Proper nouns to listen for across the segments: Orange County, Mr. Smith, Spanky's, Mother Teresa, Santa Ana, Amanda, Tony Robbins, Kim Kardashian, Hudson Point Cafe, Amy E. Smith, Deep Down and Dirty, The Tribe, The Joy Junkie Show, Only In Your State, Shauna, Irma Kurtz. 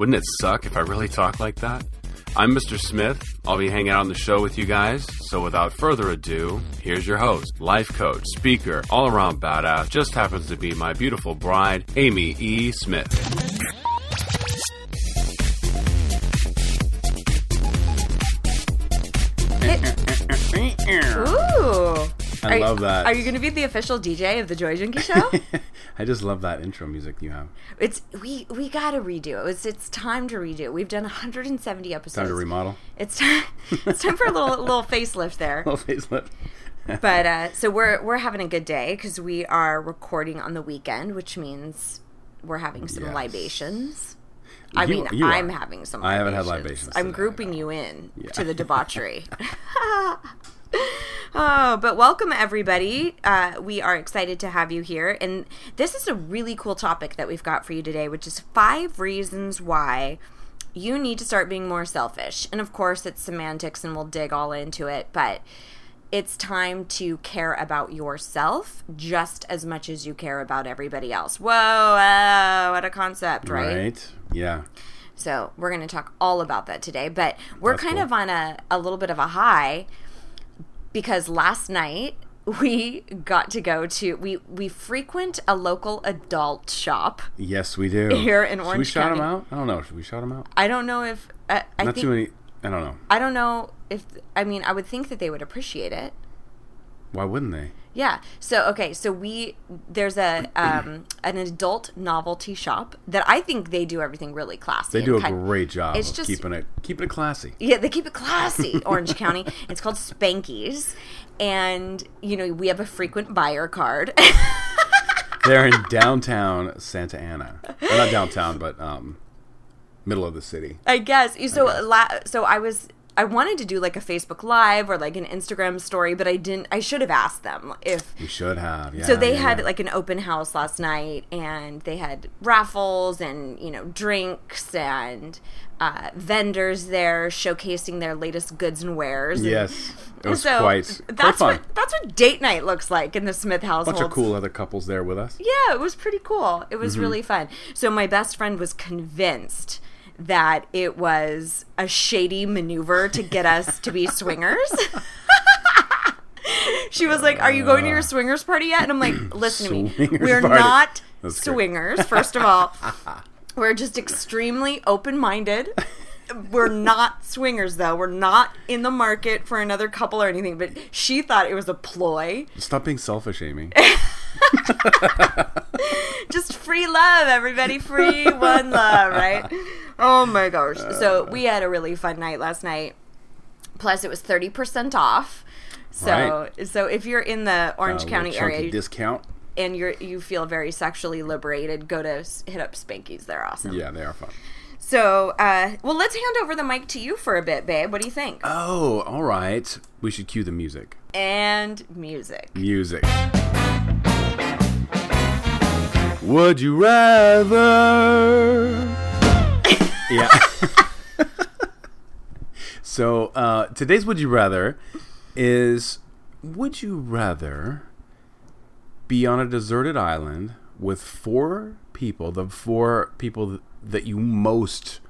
Wouldn't it suck if I really talked like that? I'm Mr. Smith. I'll be hanging out on the show with you guys. So without further ado, here's your host, life coach, speaker, all-around badass, just happens to be my beautiful bride, Amy E. Smith. Ooh. I love that. Are you going to be the official DJ of The Joy Junkie Show? I just love that intro music you have. We got to redo it. It's time to redo. We've done 170 episodes. Time to remodel. It's time for a little facelift there. A little facelift. But so we're having a good day because we are recording on the weekend, which means we're having some libations. I'm having some libations. I haven't had libations. I'm grouping you in to the debauchery. Oh, but welcome everybody. We are excited to have you here. And this is a really cool topic that we've got for you today, which is 5 reasons why you need to start being more selfish. And of course, it's semantics and we'll dig all into it, but it's time to care about yourself just as much as you care about everybody else. Whoa, what a concept, right? Right, yeah. So we're going to talk all about that today, but we're kind of on a little bit of a high because last night we got to go to, we frequent a local adult shop. Yes, we do. Here in Orange County. Should we shout them out? I don't know. Should we shout them out? I don't know if, I not think. Not too many, I don't know. I don't know if, I mean, I would think that they would appreciate it. Why wouldn't they? Yeah. So, okay. So there's an adult novelty shop that I think they do everything really classy. They do a great job keeping it classy. Yeah. They keep it classy, Orange County. It's called Spanky's. And, you know, we have a frequent buyer card. They're in downtown Santa Ana. Well, not downtown, but middle of the city, I guess. So, I wanted to do like a Facebook Live or like an Instagram story, but I didn't. I should have asked them if you should have. Yeah, so they had like an open house last night, and they had raffles and drinks and vendors there showcasing their latest goods and wares. Yes, it was so quite fun. That's what date night looks like in the Smith household. Bunch of cool other couples there with us. Yeah, it was pretty cool. It was really fun. So my best friend was convinced that it was a shady maneuver to get us to be swingers. She was like, "Are you going to your swingers party yet?" And I'm like, "Listen to me. We're not swingers, first of all. We're just extremely open-minded. We're not swingers, though. We're not in the market for another couple or anything." But she thought it was a ploy. Stop being selfish, Amy. Just free love, everybody. Free one love, right? Oh, my gosh. So we had a really fun night last night. Plus, it was 30% off. So So if you're in the Orange County area, discount. And you feel very sexually liberated, hit up Spanky's. They're awesome. Yeah, they are fun. So, well, let's hand over the mic to you for a bit, babe. What do you think? Oh, all right. We should cue the music. And music. Music. Would you rather? Yeah. So, today's Would You Rather is, would you rather be on a deserted island with 4 people, the 4 people that you most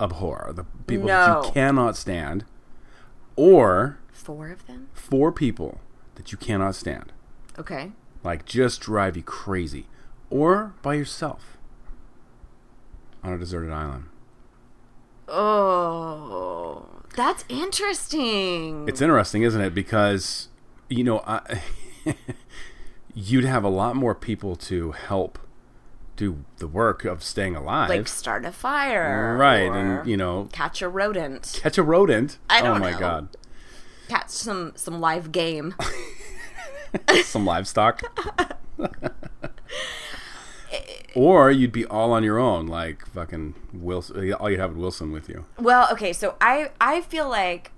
abhor, the people that you cannot stand, or 4 of them? 4 people that you cannot stand. Okay. Like, just drive you crazy. Or by yourself on a deserted island. Oh, that's interesting. It's interesting, isn't it? Because, you'd have a lot more people to help do the work of staying alive. Like start a fire. Right. And, catch a rodent. I don't know. Oh, my God. Catch some live game. Some livestock. Or you'd be all on your own, like fucking Wilson. All you'd have is Wilson with you. Well, okay, so I feel like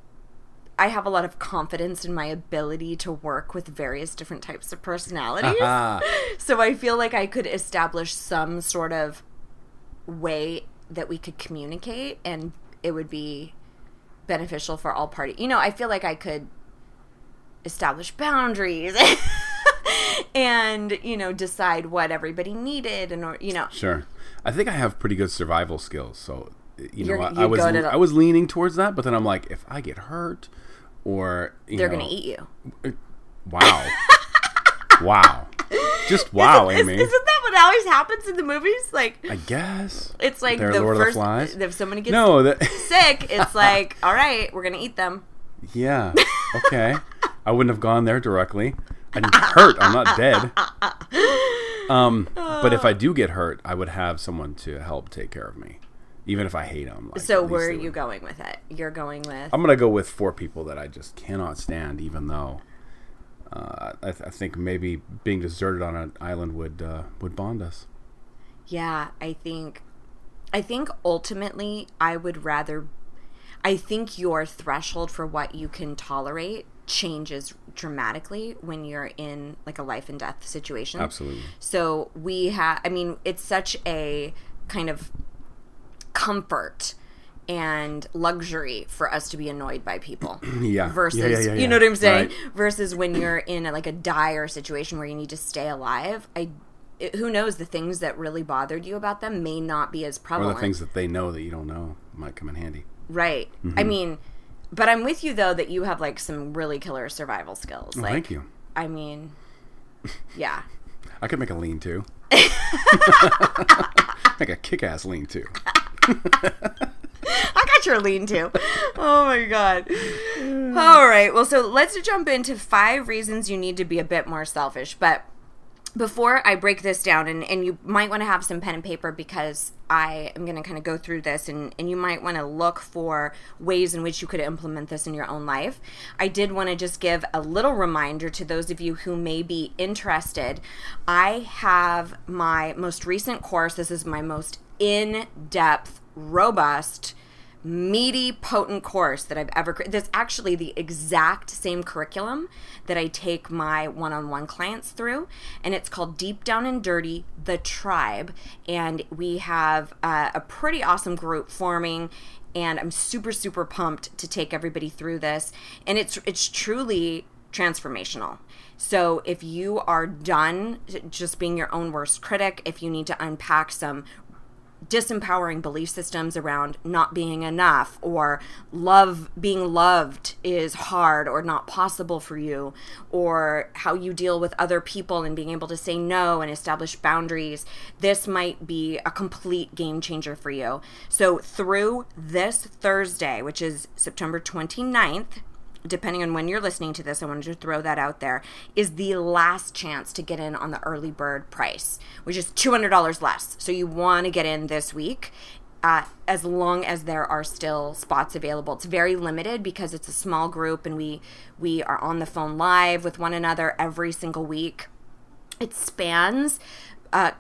I have a lot of confidence in my ability to work with various different types of personalities. So I feel like I could establish some sort of way that we could communicate, and it would be beneficial for all parties. You know, I feel like I could establish boundaries and, you know, decide what everybody needed, and, you know. Sure. I think I have pretty good survival skills, so... You know, I was leaning towards that, but then I'm like, if I get hurt, or they're going to eat you. Wow. Wow. Just wow, Amy. Isn't that what always happens in the movies? Like, I guess it's like the Lord first. Of the Flies. If somebody gets sick, it's like, all right, we're going to eat them. Yeah. Okay. I wouldn't have gone there directly. I'm hurt. I'm not dead. But if I do get hurt, I would have someone to help take care of me. Even if I hate them. Like, so where are you going with it? You're going with... I'm going to go with 4 people that I just cannot stand, even though I think maybe being deserted on an island would bond us. Yeah, I think ultimately I would rather... I think your threshold for what you can tolerate changes dramatically when you're in like a life and death situation. Absolutely. So we have... I mean, it's such a kind of... comfort and luxury for us to be annoyed by people. Yeah. Versus, yeah. You know what I'm saying? Right. Versus when you're in a dire situation where you need to stay alive. Who knows, the things that really bothered you about them may not be as prevalent. Or the things that they know that you don't know might come in handy. Right. Mm-hmm. I mean, but I'm with you though that you have like some really killer survival skills. Oh, like, thank you. I mean, yeah. I could make a lean-to. Like a kick-ass lean-to. I got your lean-to. Oh, my God. All right. Well, so let's jump into 5 reasons you need to be a bit more selfish. But before I break this down, and you might want to have some pen and paper because I am going to kind of go through this, and you might want to look for ways in which you could implement this in your own life. I did want to just give a little reminder to those of you who may be interested. I have my most recent course. This is my most in-depth, robust, meaty, potent course that I've ever created. That's actually the exact same curriculum that I take my one-on-one clients through, and it's called Deep Down and Dirty, The Tribe, and we have a pretty awesome group forming, and I'm super, super pumped to take everybody through this, and it's truly transformational. So if you are done just being your own worst critic, if you need to unpack some disempowering belief systems around not being enough, or being loved is hard or not possible for you, or how you deal with other people and being able to say no and establish boundaries, this might be a complete game changer for you. So through this Thursday, which is September 29th, depending on when you're listening to this, I wanted to throw that out there, is the last chance to get in on the early bird price, which is $200 less. So you want to get in this week, as long as there are still spots available. It's very limited because it's a small group, and we are on the phone live with one another every single week. It spans...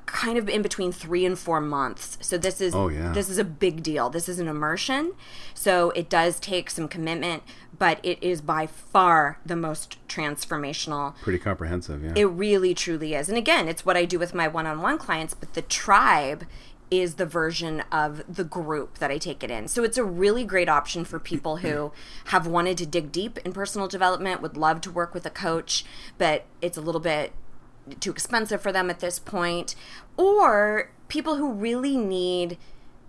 kind of in between 3 and 4 months. So this is a big deal. This is an immersion. So it does take some commitment, but it is by far the most transformational. Pretty comprehensive, yeah. It really, truly is. And again, it's what I do with my one-on-one clients, but The Tribe is the version of the group that I take it in. So it's a really great option for people who have wanted to dig deep in personal development, would love to work with a coach, but it's a little bit too expensive for them at this point, or people who really need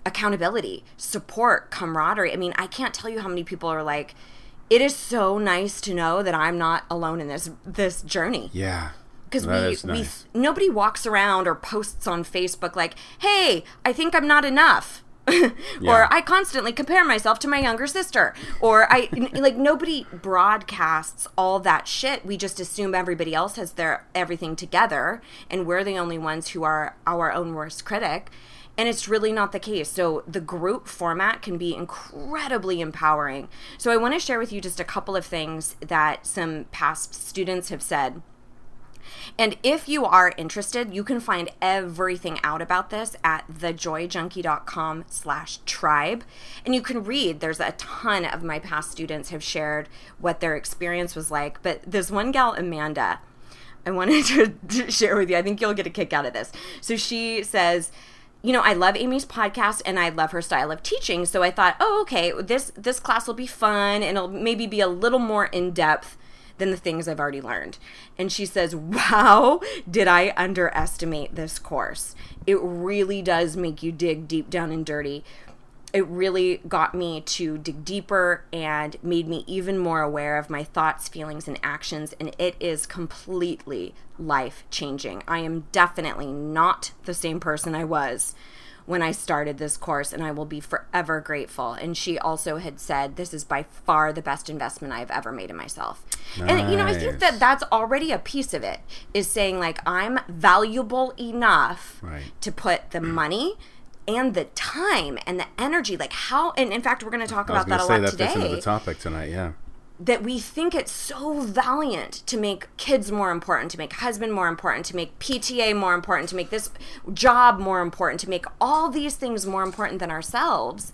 accountability, support, camaraderie. I mean, I can't tell you how many people are like, it is so nice to know that I'm not alone in this journey. Yeah. Because nobody walks around or posts on Facebook like, hey, I think I'm not enough. Yeah. Or I constantly compare myself to my younger sister. Or I nobody broadcasts all that shit. We just assume everybody else has their everything together, and we're the only ones who are our own worst critic. And it's really not the case. So the group format can be incredibly empowering. So I want to share with you just a couple of things that some past students have said And if you are interested, you can find everything out about this at thejoyjunkie.com/tribe. And you can read, there's a ton of my past students have shared what their experience was like. But this one gal, Amanda, I wanted to share with you. I think you'll get a kick out of this. So she says, you know, I love Amy's podcast and I love her style of teaching. So I thought, oh, okay, this class will be fun and it'll maybe be a little more in-depth than the things I've already learned. And she says, wow, did I underestimate this course. It really does make you dig deep down and dirty. It really got me to dig deeper and made me even more aware of my thoughts, feelings, and actions, and it is completely life-changing. I am definitely not the same person I was when I started this course, and I will be forever grateful. And she also had said, this is by far the best investment I've ever made in myself. Nice. And, you know, I think that that's already a piece of it, is saying, like, I'm valuable enough to put the money and the time and the energy, like how, and in fact, we're going to talk about that a lot today. That's another topic tonight, yeah. That we think it's so valiant to make kids more important, to make husband more important, to make PTA more important, to make this job more important, to make all these things more important than ourselves.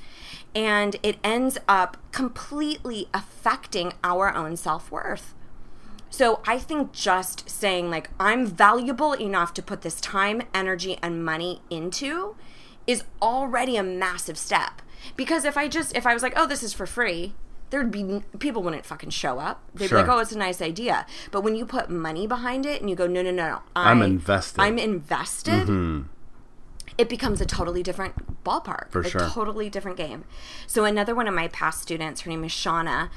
And it ends up completely affecting our own self-worth. So I think just saying, like, I'm valuable enough to put this time, energy, and money into is already a massive step. Because if I was like, oh, this is for free, there'd be, people wouldn't fucking show up. They'd be like, oh, it's a nice idea. But when you put money behind it and you go, no, I'm invested, mm-hmm. It becomes a totally different ballpark. A totally different game. So another one of my past students, her name is Shauna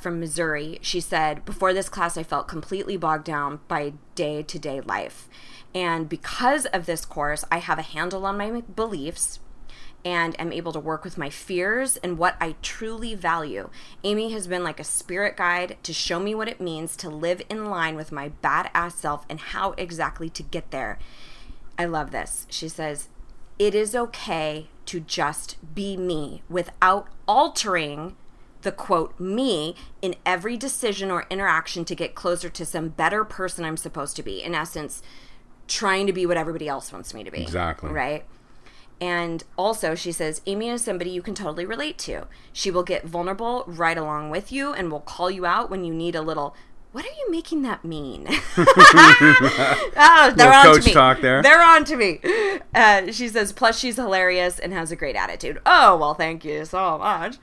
from Missouri, she said, before this class, I felt completely bogged down by day-to-day life. And because of this course, I have a handle on my beliefs and am able to work with my fears and what I truly value. Amy has been like a spirit guide to show me what it means to live in line with my badass self and how exactly to get there. I love this. She says, it is okay to just be me without altering the quote me in every decision or interaction to get closer to some better person I'm supposed to be. In essence, trying to be what everybody else wants me to be. Exactly. Right? And also, she says, Amy is somebody you can totally relate to. She will get vulnerable right along with you and will call you out when you need a little, what are you making that mean? Oh, they're on coach to me. Talk there. They're on to me. She says, plus she's hilarious and has a great attitude. Oh, well, thank you so much.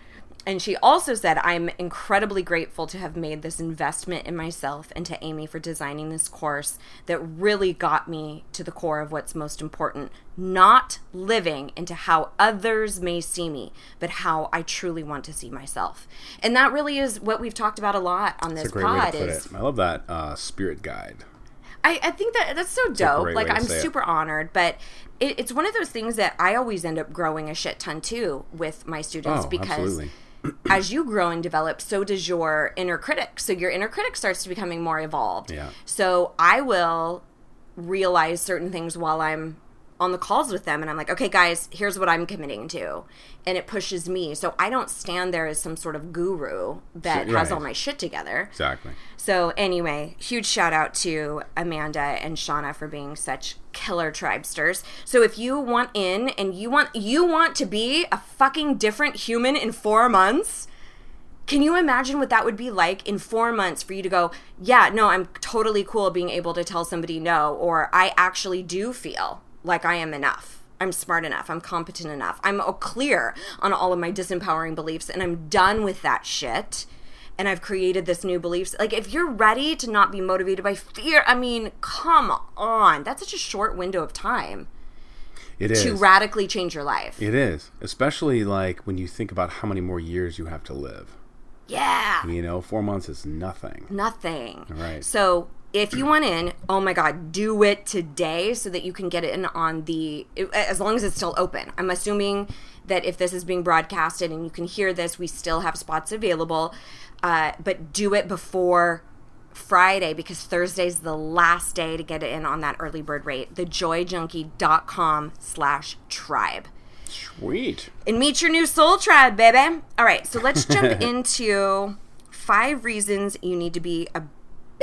And she also said, I'm incredibly grateful to have made this investment in myself and to Amy for designing this course that really got me to the core of what's most important, not living into how others may see me, but how I truly want to see myself. And that really is what we've talked about a lot on this pod. I love that spirit guide. I think that's so dope. Like, I'm super honored, but it's one of those things that I always end up growing a shit ton too with my students because absolutely. As you grow and develop, so does your inner critic. So your inner critic starts to becoming more evolved. Yeah. So I will realize certain things while I'm on the calls with them. And I'm like, okay, guys, here's what I'm committing to. And it pushes me. So I don't stand there as some sort of guru that has all my shit together. Exactly. So anyway, huge shout out to Amanda and Shauna for being such killer tribesters. So if you want in and you want to be a fucking different human in 4 months, can you imagine what that would be like in 4 months for you to go, yeah, no, I'm totally cool being able to tell somebody no, or I actually do feel like I am enough. I'm smart enough. I'm competent enough. I'm clear on all of my disempowering beliefs and I'm done with that shit. And I've created this new beliefs. Like, if you're ready to not be motivated by fear, I mean, come on. That's such a short window of time. It is. To radically change your life. It is. Especially like when you think about how many more years you have to live. Yeah. You know, 4 months is nothing. Nothing. All right. So if you want in, oh my God, do it today so that you can get in on as long as it's still open. I'm assuming that if this is being broadcasted and you can hear this, we still have spots available. But do it before Friday because Thursday's the last day to get in on that early bird rate. thejoyjunkie.com/tribe. Sweet. And meet your new soul tribe, baby. All right, so let's jump into 5 reasons you need to be a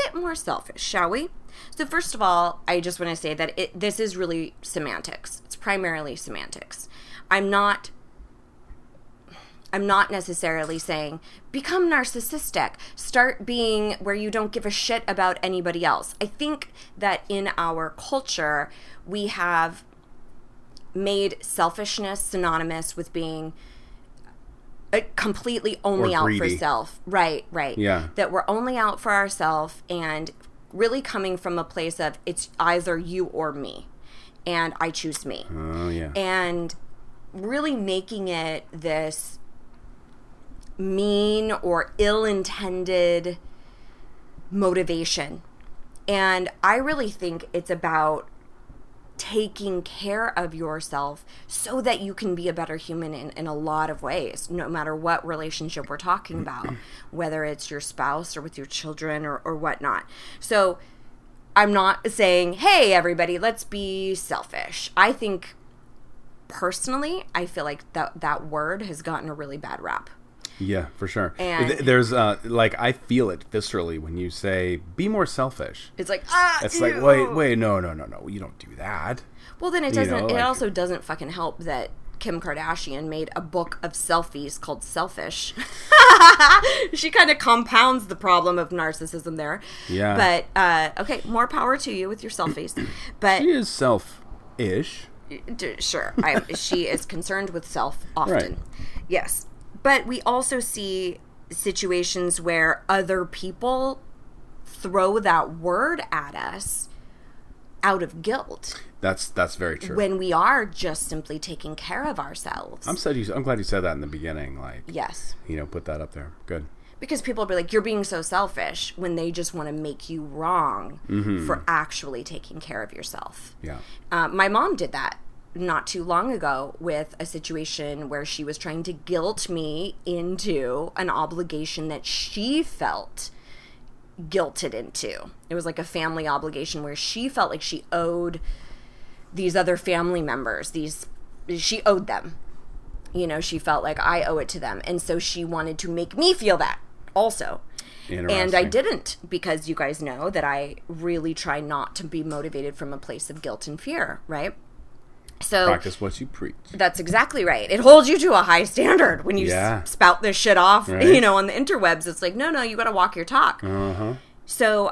bit more selfish, shall we? So first of all, I just want to say that this is really semantics. It's primarily semantics. I'm not necessarily saying become narcissistic, start being where you don't give a shit about anybody else. I think that in our culture, we have made selfishness synonymous with being completely only out for self. Right. Yeah. That we're only out for ourselves and really coming from a place of it's either you or me and I choose me. Oh, yeah. And really making it this mean or ill-intended motivation. And I really think it's about taking care of yourself so that you can be a better human in a lot of ways, no matter what relationship we're talking about, whether it's your spouse or with your children or whatnot. So I'm not saying, hey, everybody, let's be selfish. I think personally, I feel like that word has gotten a really bad rap. Yeah, for sure. And there's I feel it viscerally when you say be more selfish. It's like it's like wait, no, you don't do that. Well, then it doesn't. You know, it also doesn't fucking help that Kim Kardashian made a book of selfies called Selfish. She kind of compounds the problem of narcissism there. Yeah. But okay, more power to you with your selfies. But she is selfish. Sure, she is concerned with self often. Right. Yes. But we also see situations where other people throw that word at us out of guilt. That's very true. When we are just simply taking care of ourselves. I'm glad you said that in the beginning. Yes. You know, put that up there. Good. Because people will be like, you're being so selfish when they just want to make you wrong for actually taking care of yourself. Yeah. My mom did that not too long ago with a situation where she was trying to guilt me into an obligation that she felt guilted into. It was like a family obligation where she felt like she owed these other family members, she owed them. You know, she felt like I owe it to them. And so she wanted to make me feel that also. And I didn't, because you guys know that I really try not to be motivated from a place of guilt and fear, right? So practice what you preach. That's exactly right. It holds you to a high standard when you spout this shit off, right? You know, on the interwebs. It's like, no, you got to walk your talk. Uh-huh. So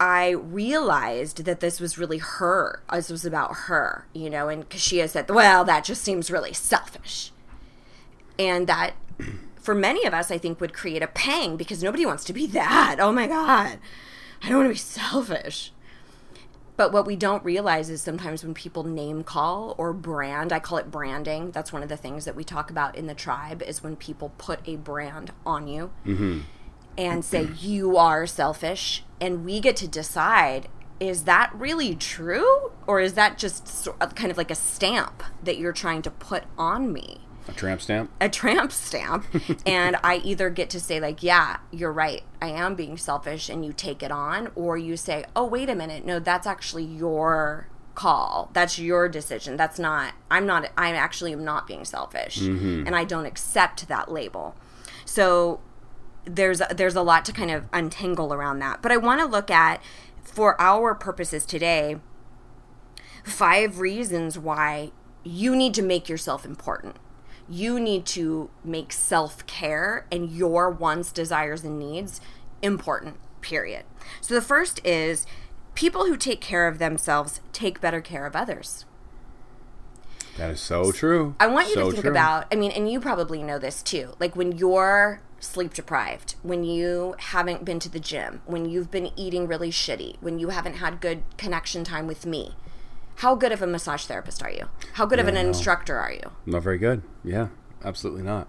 I realized that this was really her. This was about her, you know, and because she has said, well, that just seems really selfish. And that, for many of us, I think would create a pang because nobody wants to be that. Oh, my God. I don't want to be selfish. But what we don't realize is sometimes when people name call or brand, I call it branding. That's one of the things that we talk about in the tribe is when people put a brand on you and say, you are selfish. And we get to decide, is that really true? Or is that just kind of like a stamp that you're trying to put on me? A tramp stamp? A tramp stamp. And I either get to say like, yeah, you're right. I am being selfish, and you take it on. Or you say, oh, wait a minute. No, that's actually your call. That's your decision. That's not, I actually am not being selfish. Mm-hmm. And I don't accept that label. So there's a lot to kind of untangle around that. But I want to look at, for our purposes today, 5 reasons why you need to make yourself important. You need to make self-care and your wants, desires, and needs important, period. So the first is people who take care of themselves take better care of others. That is so true. I want you to think about, I mean, and you probably know this too, like when you're sleep deprived, when you haven't been to the gym, when you've been eating really shitty, when you haven't had good connection time with me. How good of a massage therapist are you? How good of an instructor are you? Not very good. Yeah, absolutely not.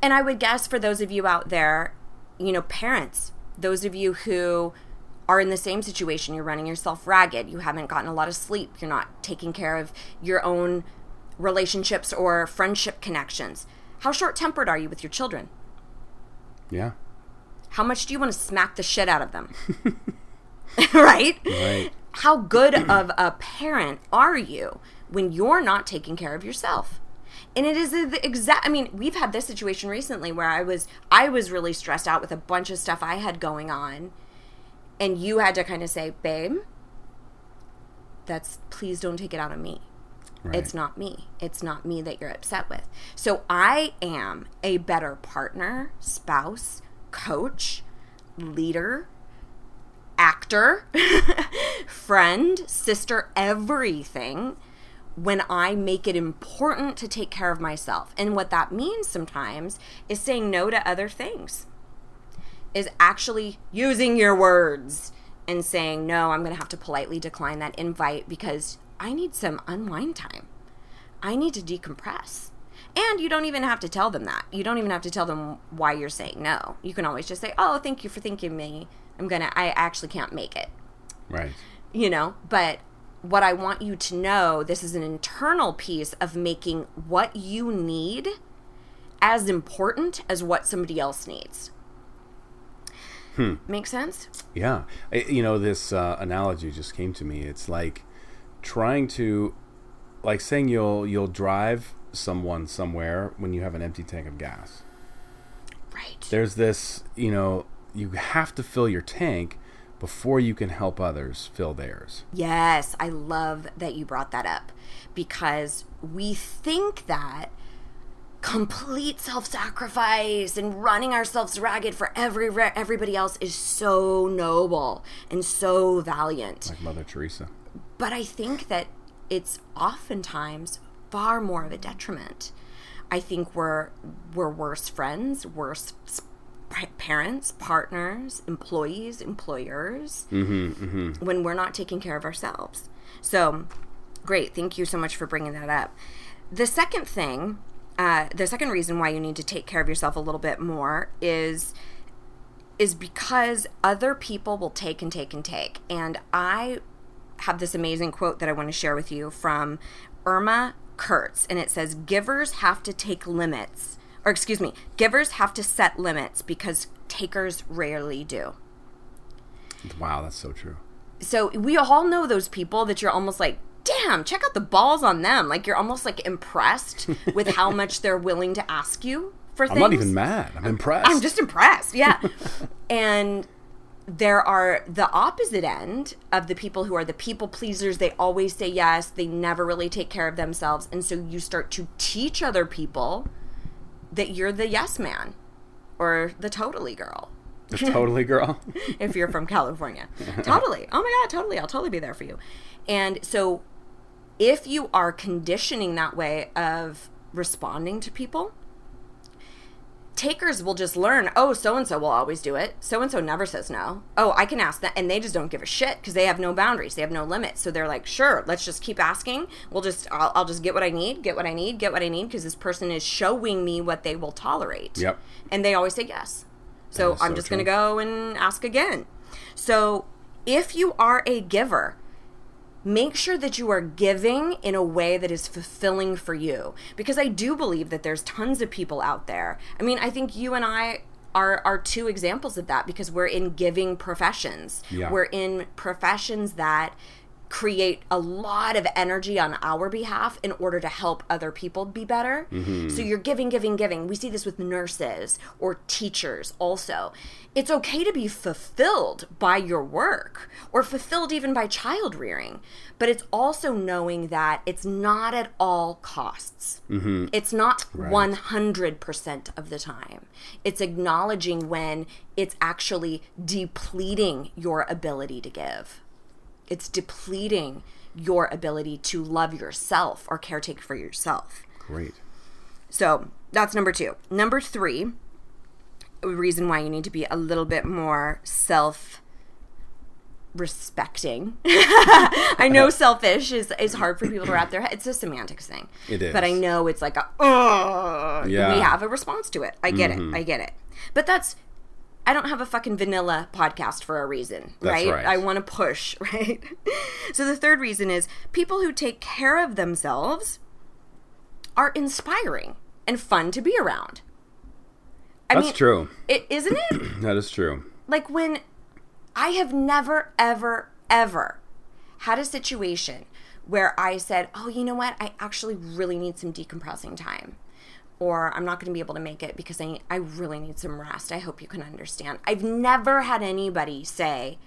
And I would guess for those of you out there, you know, parents, those of you who are in the same situation, you're running yourself ragged, you haven't gotten a lot of sleep, you're not taking care of your own relationships or friendship connections. How short-tempered are you with your children? Yeah. How much do you want to smack the shit out of them? Right? Right. How good of a parent are you when you're not taking care of yourself? And it is the exact, I mean, we've had this situation recently where I was really stressed out with a bunch of stuff I had going on. And you had to kind of say, babe, please don't take it out on me. Right. It's not me. It's not me that you're upset with. So I am a better partner, spouse, coach, leader, actor, friend, sister, everything, when I make it important to take care of myself. And what that means sometimes is saying no to other things, is actually using your words and saying, no, I'm going to have to politely decline that invite because I need some unwind time. I need to decompress. And you don't even have to tell them that. You don't even have to tell them why you're saying no. You can always just say, oh, thank you for thinking me. I actually can't make it. Right. You know, but what I want you to know, this is an internal piece of making what you need as important as what somebody else needs. Make sense? Yeah. This analogy just came to me. It's like trying to, like saying you'll drive someone somewhere when you have an empty tank of gas. Right. There's this, you have to fill your tank before you can help others fill theirs. Yes. I love that you brought that up because we think that complete self-sacrifice and running ourselves ragged for everybody else is so noble and so valiant. Like Mother Teresa. But I think that it's oftentimes far more of a detriment. I think we're worse friends, worse parents, partners, employees, employers, when we're not taking care of ourselves. So, great. Thank you so much for bringing that up. The second reason why you need to take care of yourself a little bit more is because other people will take and take and take. And I have this amazing quote that I want to share with you from Irma Kurtz. And it says, givers have to set limits because takers rarely do. Wow, that's so true. So we all know those people that you're almost like, damn, check out the balls on them. Like, you're almost, like, impressed with how much they're willing to ask you for things. I'm not even mad. I'm impressed. I'm just impressed, yeah. And there are the opposite end of the people who are the people pleasers. They always say yes. They never really take care of themselves. And so you start to teach other people that you're the yes man or the totally girl. The totally girl? If you're from California. Totally. Oh, my God, totally. I'll totally be there for you. And so if you are conditioning that way of responding to people, takers will just learn, oh, so-and-so will always do it. So-and-so never says no. Oh, I can ask that. And they just don't give a shit because they have no boundaries. They have no limits. So they're like, sure, let's just keep asking. I'll just get what I need because this person is showing me what they will tolerate. Yep. And they always say yes. So I'm just going to go and ask again. So if you are a giver, make sure that you are giving in a way that is fulfilling for you. Because I do believe that there's tons of people out there. I mean, I think you and I are two examples of that because we're in giving professions. Yeah. We're in professions that create a lot of energy on our behalf in order to help other people be better. Mm-hmm. So you're giving. We see this with nurses or teachers also. It's okay to be fulfilled by your work or fulfilled even by child rearing, but it's also knowing that it's not at all costs. Mm-hmm. It's not right. 100% of the time. It's acknowledging when it's actually depleting your ability to give. It's depleting your ability to love yourself or caretake for yourself. Great. So that's number two. Number three, a reason why you need to be a little bit more self-respecting. I know selfish is hard for people to wrap their head. It's a semantics thing. It is. But I know it's like we have a response to it. I get it. I get it. But that's... I don't have a fucking vanilla podcast for a reason, right? That's right. I want to push, right? So the third reason is people who take care of themselves are inspiring and fun to be around. That's true. Isn't it? That is true. Like when I have never, ever, ever had a situation where I said, oh, you know what? I actually really need some decompressing time. Or I'm not going to be able to make it because I really need some rest. I hope you can understand. I've never had anybody say,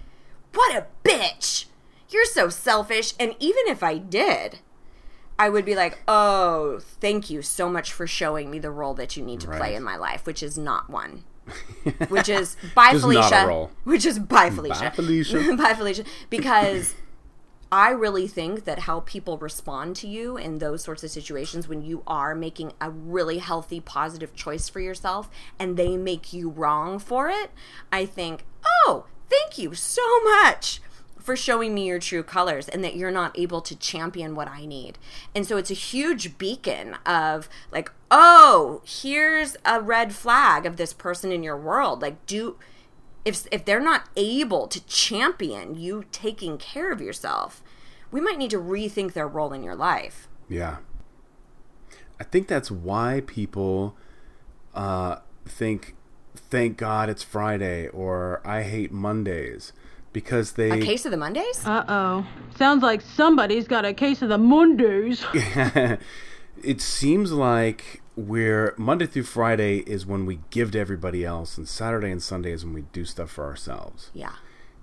what a bitch. You're so selfish. And even if I did, I would be like, oh, thank you so much for showing me the role that you need to play in my life, which is not one. Which is by Felicia. Which is by Felicia. By Felicia. By Felicia. Because I really think that how people respond to you in those sorts of situations when you are making a really healthy, positive choice for yourself and they make you wrong for it, I think, oh, thank you so much for showing me your true colors and that you're not able to champion what I need. And so it's a huge beacon of like, oh, here's a red flag of this person in your world. Like, if they're not able to champion you taking care of yourself, we might need to rethink their role in your life. Yeah. I think that's why people think, thank God it's Friday, or I hate Mondays. Because they... A case of the Mondays? Uh-oh. Sounds like somebody's got a case of the Mondays. It seems like we're... Monday through Friday is when we give to everybody else, and Saturday and Sunday is when we do stuff for ourselves. Yeah.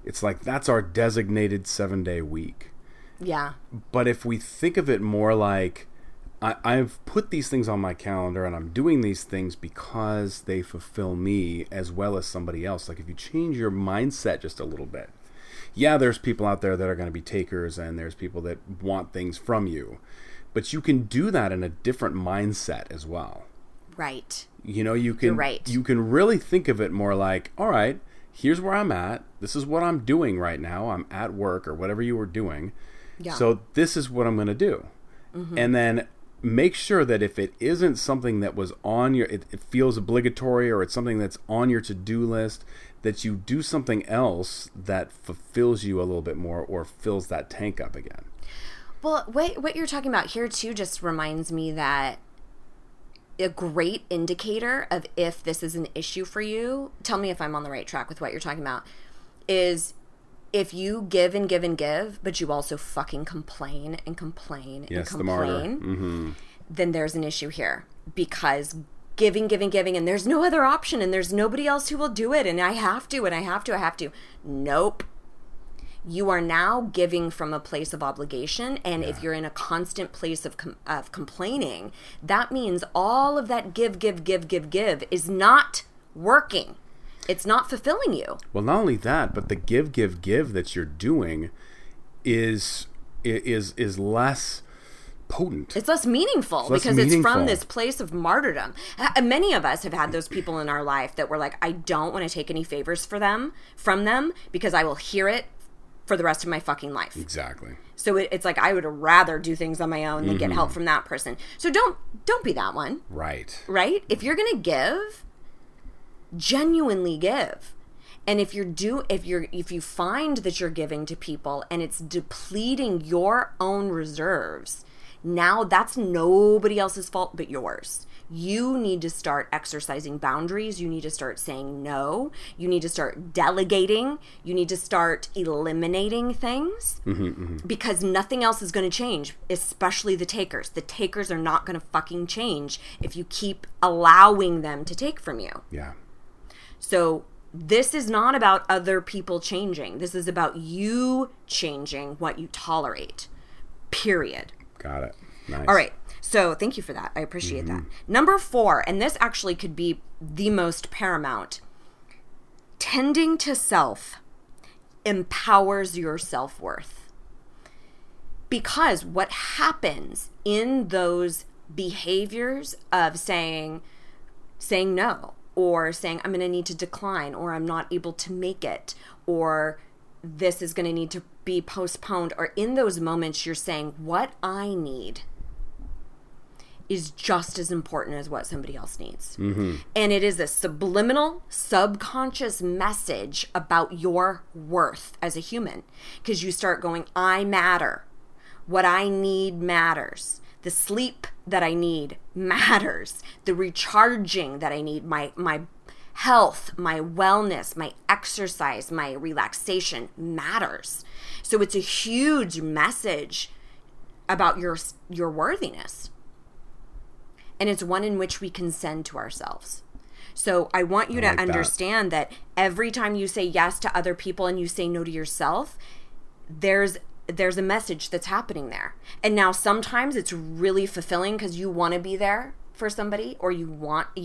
It's like that's our designated 7-day week. Yeah. But if we think of it more like, I've put these things on my calendar and I'm doing these things because they fulfill me as well as somebody else. Like if you change your mindset just a little bit. Yeah, there's people out there that are going to be takers and there's people that want things from you. But you can do that in a different mindset as well. Right. You know, you can really think of it more like, all right, here's where I'm at. This is what I'm doing right now. I'm at work or whatever you were doing. Yeah. So this is what I'm going to do. Mm-hmm. And then make sure that if it isn't something that was on your, it feels obligatory or it's something that's on your to-do list, that you do something else that fulfills you a little bit more or fills that tank up again. Well, what you're talking about here too just reminds me that a great indicator of if this is an issue for you, tell me if I'm on the right track with what you're talking about, is if you give and give and give, but you also fucking complain and complain and complain, the then there's an issue here because giving, and there's no other option, and there's nobody else who will do it, and I have to. Nope. You are now giving from a place of obligation, and if you're in a constant place of complaining, that means all of that give is not working. It's not fulfilling you. Well, not only that, but the give that you're doing is less... potent. It's less meaningful because it's from this place of martyrdom. Many of us have had those people in our life that were like, I don't want to take any favors from them because I will hear it for the rest of my fucking life. Exactly. So it's like I would rather do things on my own than get help from that person. So don't be that one. Right. Right? If you're going to give, genuinely give. And if you find that you're giving to people and it's depleting your own reserves, now that's nobody else's fault but yours. You need to start exercising boundaries. You need to start saying no. You need to start delegating. You need to start eliminating things because nothing else is going to change, especially the takers. The takers are not going to fucking change if you keep allowing them to take from you. Yeah. So this is not about other people changing. This is about you changing what you tolerate, period. Got it. Nice. All right. So thank you for that. I appreciate that. Number 4, and this actually could be the most paramount. Tending to self empowers your self-worth. Because what happens in those behaviors of saying no, or saying I'm going to need to decline, or I'm not able to make it, or this is going to need to be postponed, or in those moments you're saying what I need is just as important as what somebody else needs. And it is a subliminal, subconscious message about your worth as a human, because you start going, I matter. What I need matters. The sleep that I need matters. The recharging that I need, my health, my wellness, my exercise, my relaxation matters. So it's a huge message about your worthiness. And it's one in which we can send to ourselves. So I want you to understand that every time you say yes to other people and you say no to yourself, there's a message that's happening there. And now sometimes it's really fulfilling because you want to be there for somebody, or you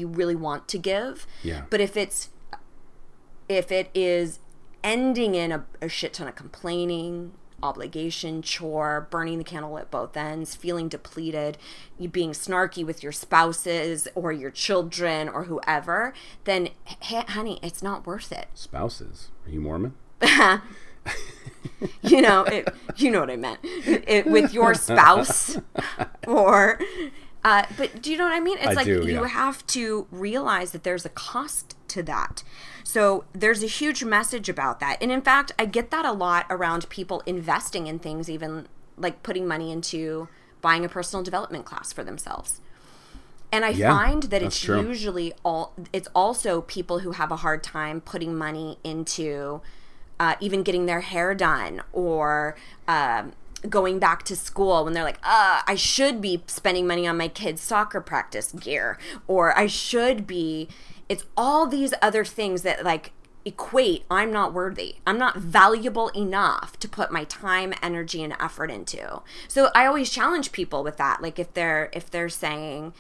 really want to give. Yeah. But if it is ending in a shit ton of complaining, obligation, chore, burning the candle at both ends, feeling depleted, you being snarky with your spouses or your children or whoever, then, honey, it's not worth it. Spouses? Are you Mormon? You know what I meant. With your spouse or... but do you know what I mean? It's you have to realize that there's a cost to that. So there's a huge message about that. And in fact, I get that a lot around people investing in things, even like putting money into buying a personal development class for themselves. And I find that it's usually it's also people who have a hard time putting money into even getting their hair done or going back to school, when they're like, I should be spending money on my kids' soccer practice gear, or I should be, it's all these other things that like equate, I'm not worthy, I'm not valuable enough to put my time, energy, and effort into. So I always challenge people with that. Like if they're saying,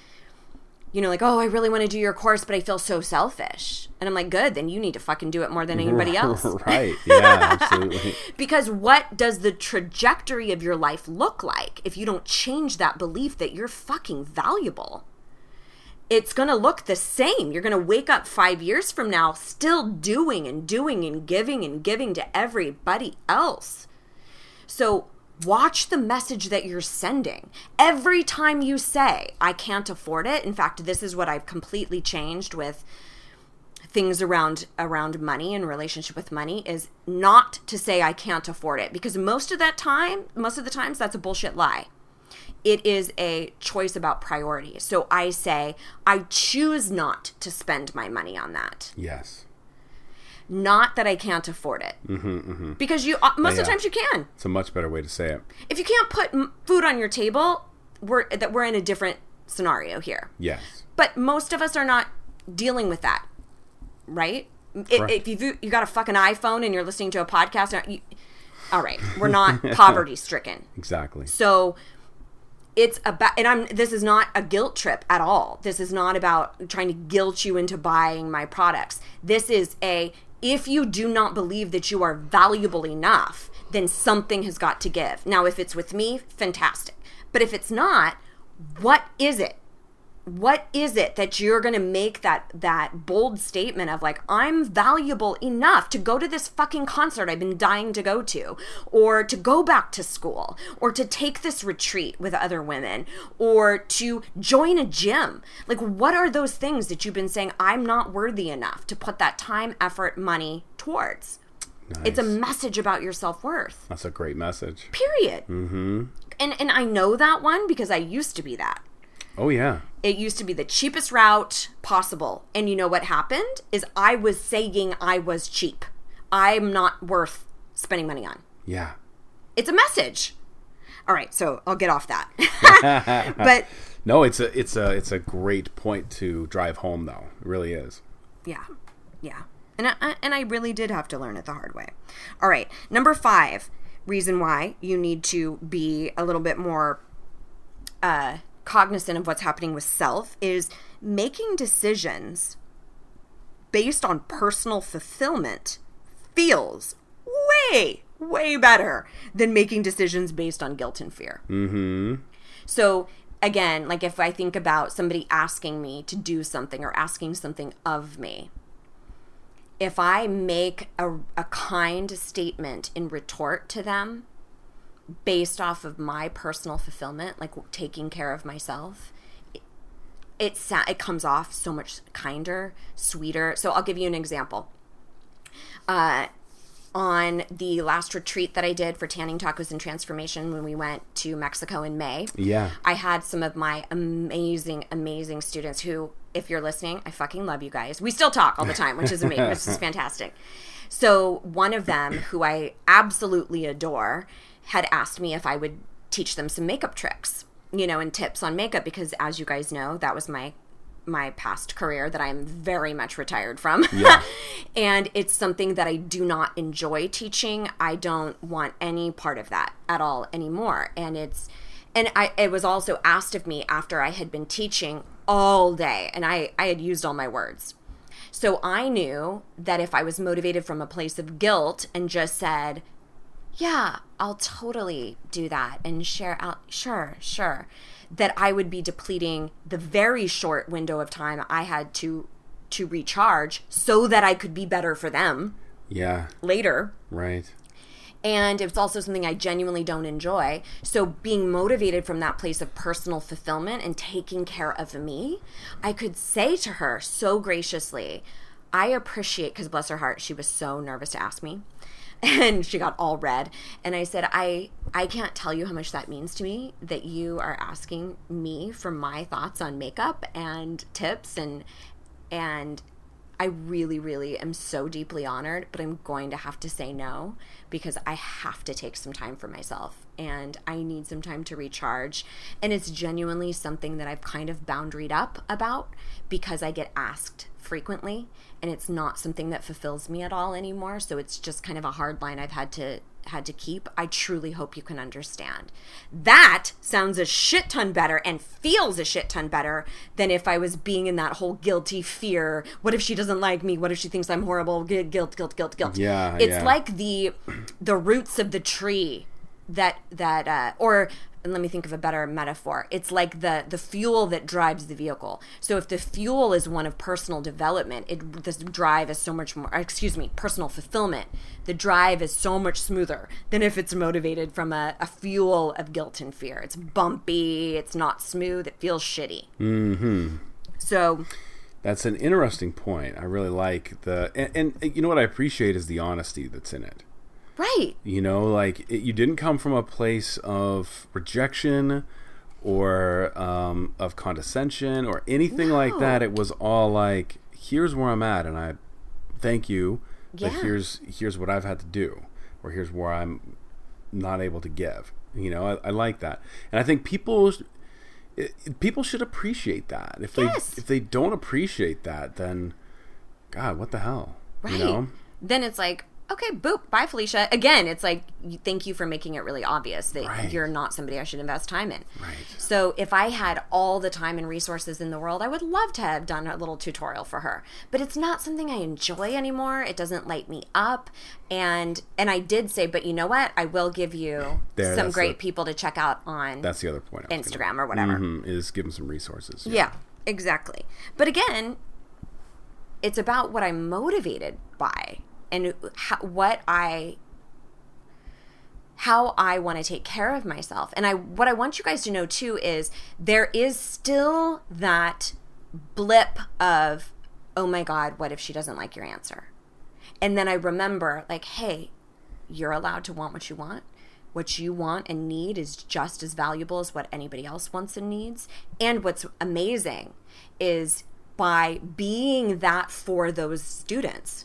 like, I really want to do your course, but I feel so selfish. And I'm like, good, then you need to fucking do it more than anybody else. Right, yeah, absolutely. Because what does the trajectory of your life look like if you don't change that belief that you're fucking valuable? It's going to look the same. You're going to wake up 5 years from now still doing and doing and giving to everybody else. So watch the message that you're sending. Every time you say, I can't afford it. In fact, this is what I've completely changed with things around money and relationship with money, is not to say I can't afford it. Because most of the times, that's a bullshit lie. It is a choice about priority. So I say, I choose not to spend my money on that. Yes. Not that I can't afford it. Mm-hmm. Because most of the times you can. It's a much better way to say it. If you can't put food on your table, we're in a different scenario here. Yes. But most of us are not dealing with that, right? If you got a fucking iPhone and you're listening to a podcast, all right, we're not poverty stricken. Exactly. So it's about, and this is not a guilt trip at all. This is not about trying to guilt you into buying my products. This is if you do not believe that you are valuable enough, then something has got to give. Now, if it's with me, fantastic. But if it's not, what is it? What is it that you're going to make that bold statement of like, I'm valuable enough to go to this fucking concert I've been dying to go to, or to go back to school, or to take this retreat with other women, or to join a gym? Like, what are those things that you've been saying I'm not worthy enough to put that time, effort, money towards? Nice. It's a message about your self-worth. That's a great message. Period. Mm-hmm. And I know that one because I used to be that. Oh, yeah. It used to be the cheapest route possible. And you know what happened is I was saying I was cheap. I'm not worth spending money on. Yeah. It's a message. All right. So I'll get off that. But no, it's a great point to drive home, though. It really is. Yeah. Yeah. And I really did have to learn it the hard way. All right. Number 5 reason why you need to be a little bit more cognizant of what's happening with self is making decisions based on personal fulfillment feels way, way better than making decisions based on guilt and fear. Mm-hmm. So again, like if I think about somebody asking me to do something or asking something of me, if I make a kind statement in retort to them, based off of my personal fulfillment, like taking care of myself, it comes off so much kinder, sweeter. So I'll give you an example. On the last retreat that I did for Tanning, Tacos, and Transformation, when we went to Mexico in May, I had some of my amazing, amazing students who, if you're listening, I fucking love you guys. We still talk all the time, which is amazing. Which is fantastic. So one of them, who I absolutely adore, had asked me if I would teach them some makeup tricks, and tips on makeup, because as you guys know, that was my my past career that I'm very much retired from. Yeah. And it's something that I do not enjoy teaching. I don't want any part of that at all anymore. And it was also asked of me after I had been teaching all day and I had used all my words. So I knew that if I was motivated from a place of guilt and just said, yeah, I'll totally do that and share out, sure, that I would be depleting the very short window of time I had to recharge so that I could be better for them. Yeah. Later. Right. And it's also something I genuinely don't enjoy. So being motivated from that place of personal fulfillment and taking care of me, I could say to her so graciously, I appreciate, because bless her heart, she was so nervous to ask me. And she got all red. And I said, I can't tell you how much that means to me that you are asking me for my thoughts on makeup and tips. And I really, really am so deeply honored, but I'm going to have to say no because I have to take some time for myself. And I need some time to recharge. And it's genuinely something that I've kind of boundaried up about because I get asked frequently and it's not something that fulfills me at all anymore. So it's just kind of a hard line I've had to keep. I truly hope you can understand. That sounds a shit ton better and feels a shit ton better than if I was being in that whole guilty fear. What if she doesn't like me? What if she thinks I'm horrible? Guilt. Yeah, it's like the roots of the tree or let me think of a better metaphor. It's like the fuel that drives the vehicle. So if the fuel is one of personal development, this drive is so much more, personal fulfillment. The drive is so much smoother than if it's motivated from a fuel of guilt and fear. It's bumpy. It's not smooth. It feels shitty. Mm-hmm. So that's an interesting point. I really like and you know what I appreciate is the honesty that's in it. Right. You know, like you didn't come from a place of rejection or of condescension or anything like that. It was all like, here's where I'm at and I thank you, but here's what I've had to do or here's where I'm not able to give. You know, I like that. And I think people should appreciate that. If they don't appreciate that, then God, what the hell? Right. You know? Then it's like, okay, boop, bye, Felicia. Again, it's like, thank you for making it really obvious that you're not somebody I should invest time in. Right. So if I had all the time and resources in the world, I would love to have done a little tutorial for her. But it's not something I enjoy anymore. It doesn't light me up. And I did say, but you know what? I will give you some great people to check out on. That's the other point. Instagram or whatever. Mm-hmm, is give them some resources. Yeah, exactly. But again, it's about what I'm motivated by. And how I want to take care of myself. And what I want you guys to know too is there is still that blip of, oh my God, what if she doesn't like your answer? And then I remember like, hey, you're allowed to want what you want. What you want and need is just as valuable as what anybody else wants and needs. And what's amazing is by being that for those students,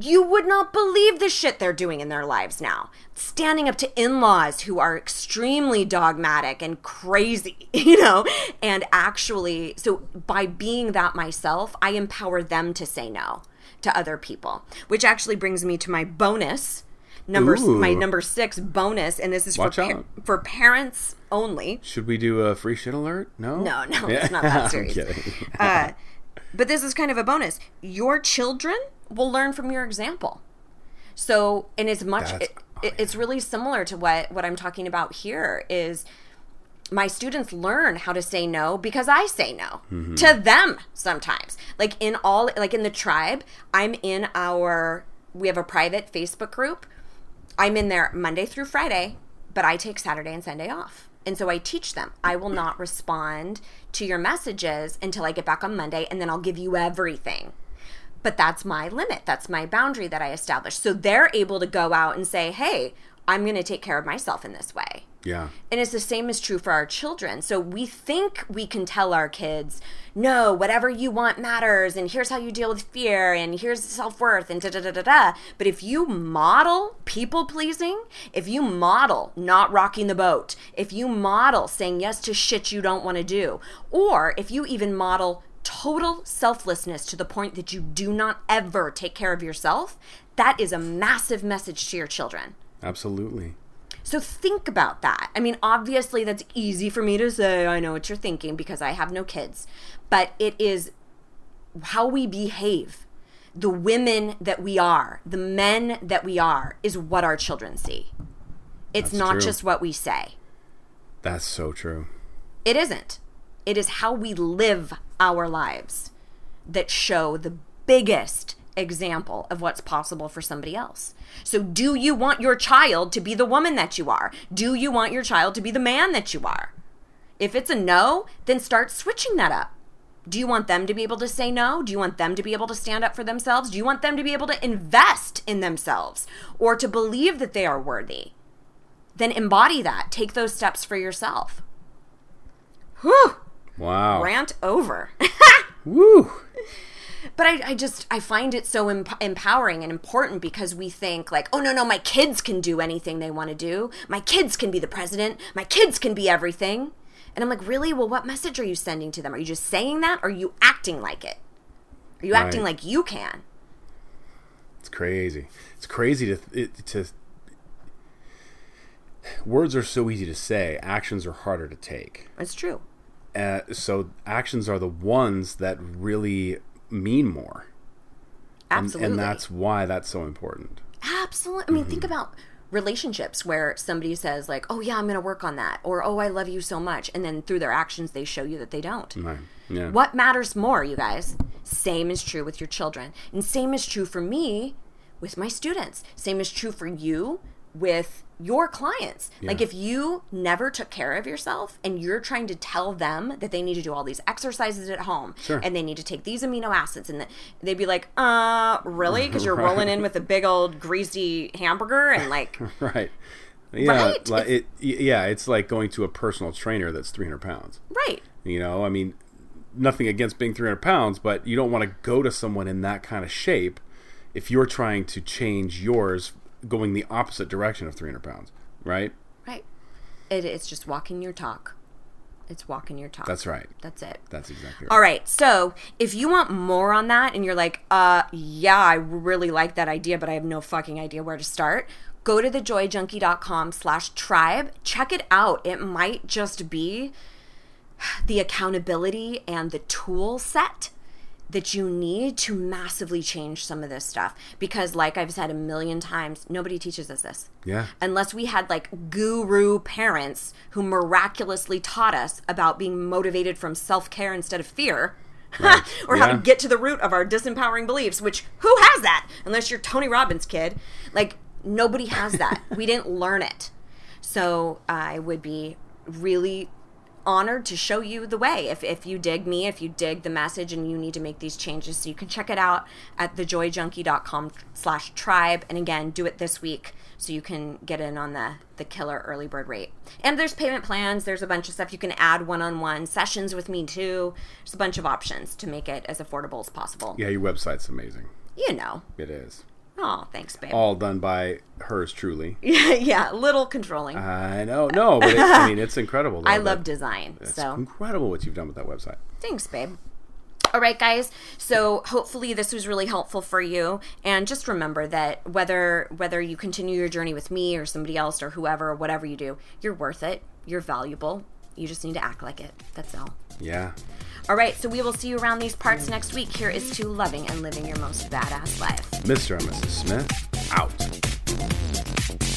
you would not believe the shit they're doing in their lives now. Standing up to in-laws who are extremely dogmatic and crazy, you know, and actually, so by being that myself, I empower them to say no to other people, which actually brings me to my bonus, number 6 bonus, and this is for parents only. Should we do a free shit alert? No, it's not that serious. I'm kidding. But this is kind of a bonus. Your children will learn from your example. So, and as much, it's really similar to what I'm talking about here is my students learn how to say no because I say no to them sometimes. Like in the tribe, we have a private Facebook group. I'm in there Monday through Friday, but I take Saturday and Sunday off. And so I teach them, I will not respond to your messages until I get back on Monday, and then I'll give you everything. But that's my limit. That's my boundary that I established. So they're able to go out and say, hey, I'm going to take care of myself in this way. Yeah. And it's the same is true for our children. So we think we can tell our kids, no, whatever you want matters, and here's how you deal with fear, and here's self-worth, and da-da-da-da-da. But if you model people-pleasing, if you model not rocking the boat, if you model saying yes to shit you don't want to do, or if you even model total selflessness to the point that you do not ever take care of yourself, that is a massive message to your children. Absolutely. So think about that. I mean, obviously that's easy for me to say. I know what you're thinking because I have no kids. But it is how we behave, the women that we are, the men that we are, is what our children see. It's not just what we say. That's so true. It isn't. It is how we live our lives that show the biggest example of what's possible for somebody else. So do you want your child to be the woman that you are? Do you want your child to be the man that you are? If it's a no, then start switching that up. Do you want them to be able to say no? Do you want them to be able to stand up for themselves? Do you want them to be able to invest in themselves or to believe that they are worthy? Then embody that. Take those steps for yourself. Whew. Wow. Rant over. Woo. But I find it so empowering and important because we think like, oh, no, my kids can do anything they want to do. My kids can be the president. My kids can be everything. And I'm like, really? Well, what message are you sending to them? Are you just saying that? Or are you acting like it? Are you acting like you can? It's crazy. It's crazy to words are so easy to say. Actions are harder to take. That's true. So actions are the ones that really mean more. Absolutely. And that's why that's so important. Absolutely. I mean, think about relationships where somebody says like, oh yeah, I'm going to work on that, or oh, I love you so much, and then through their actions they show you that they don't. Right. Yeah. What matters more, you guys? Same is true with your children, and same is true for me with my students. Same is true for you with your clients. Yeah. Like if you never took care of yourself and you're trying to tell them that they need to do all these exercises at home, sure, and they need to take these amino acids, and they'd be like, really? Because you're rolling in with a big old greasy hamburger and like, right. Yeah. Right? Like it's like going to a personal trainer that's 300 pounds. Right. You know, I mean, nothing against being 300 pounds, but you don't want to go to someone in that kind of shape if you're trying to change yours going the opposite direction of 300 pounds, right? Right. It's just walking your talk. It's walking your talk. That's right. That's it. That's exactly right. All right. So if you want more on that and you're like, yeah, I really like that idea, but I have no fucking idea where to start, go to thejoyjunkie.com/tribe. Check it out. It might just be the accountability and the tool set that you need to massively change some of this stuff. Because like I've said a million times, nobody teaches us this. Yeah. Unless we had like guru parents who miraculously taught us about being motivated from self-care instead of fear. Right. Or how to get to the root of our disempowering beliefs, which who has that? Unless you're Tony Robbins' kid. Like nobody has that. We didn't learn it. So I would be really honored to show you the way if you dig me, if you dig the message and you need to make these changes. So you can check it out at thejoyjunkie.com/tribe, and again, do it this week so you can get in on the killer early bird rate. And there's payment plans, there's a bunch of stuff. You can add one-on-one sessions with me too. There's a bunch of options to make it as affordable as possible. Yeah, your website's amazing. You know. It is. Oh, thanks, babe. All done by hers truly. Yeah, a little controlling. I know. No, but it's incredible. I love design. It's incredible what you've done with that website. Thanks, babe. All right, guys. So hopefully this was really helpful for you. And just remember that whether you continue your journey with me or somebody else or whoever, or whatever you do, you're worth it. You're valuable. You just need to act like it. That's all. Yeah. All right, so we will see you around these parts next week. Here is to loving and living your most badass life. Mr. and Mrs. Smith, out.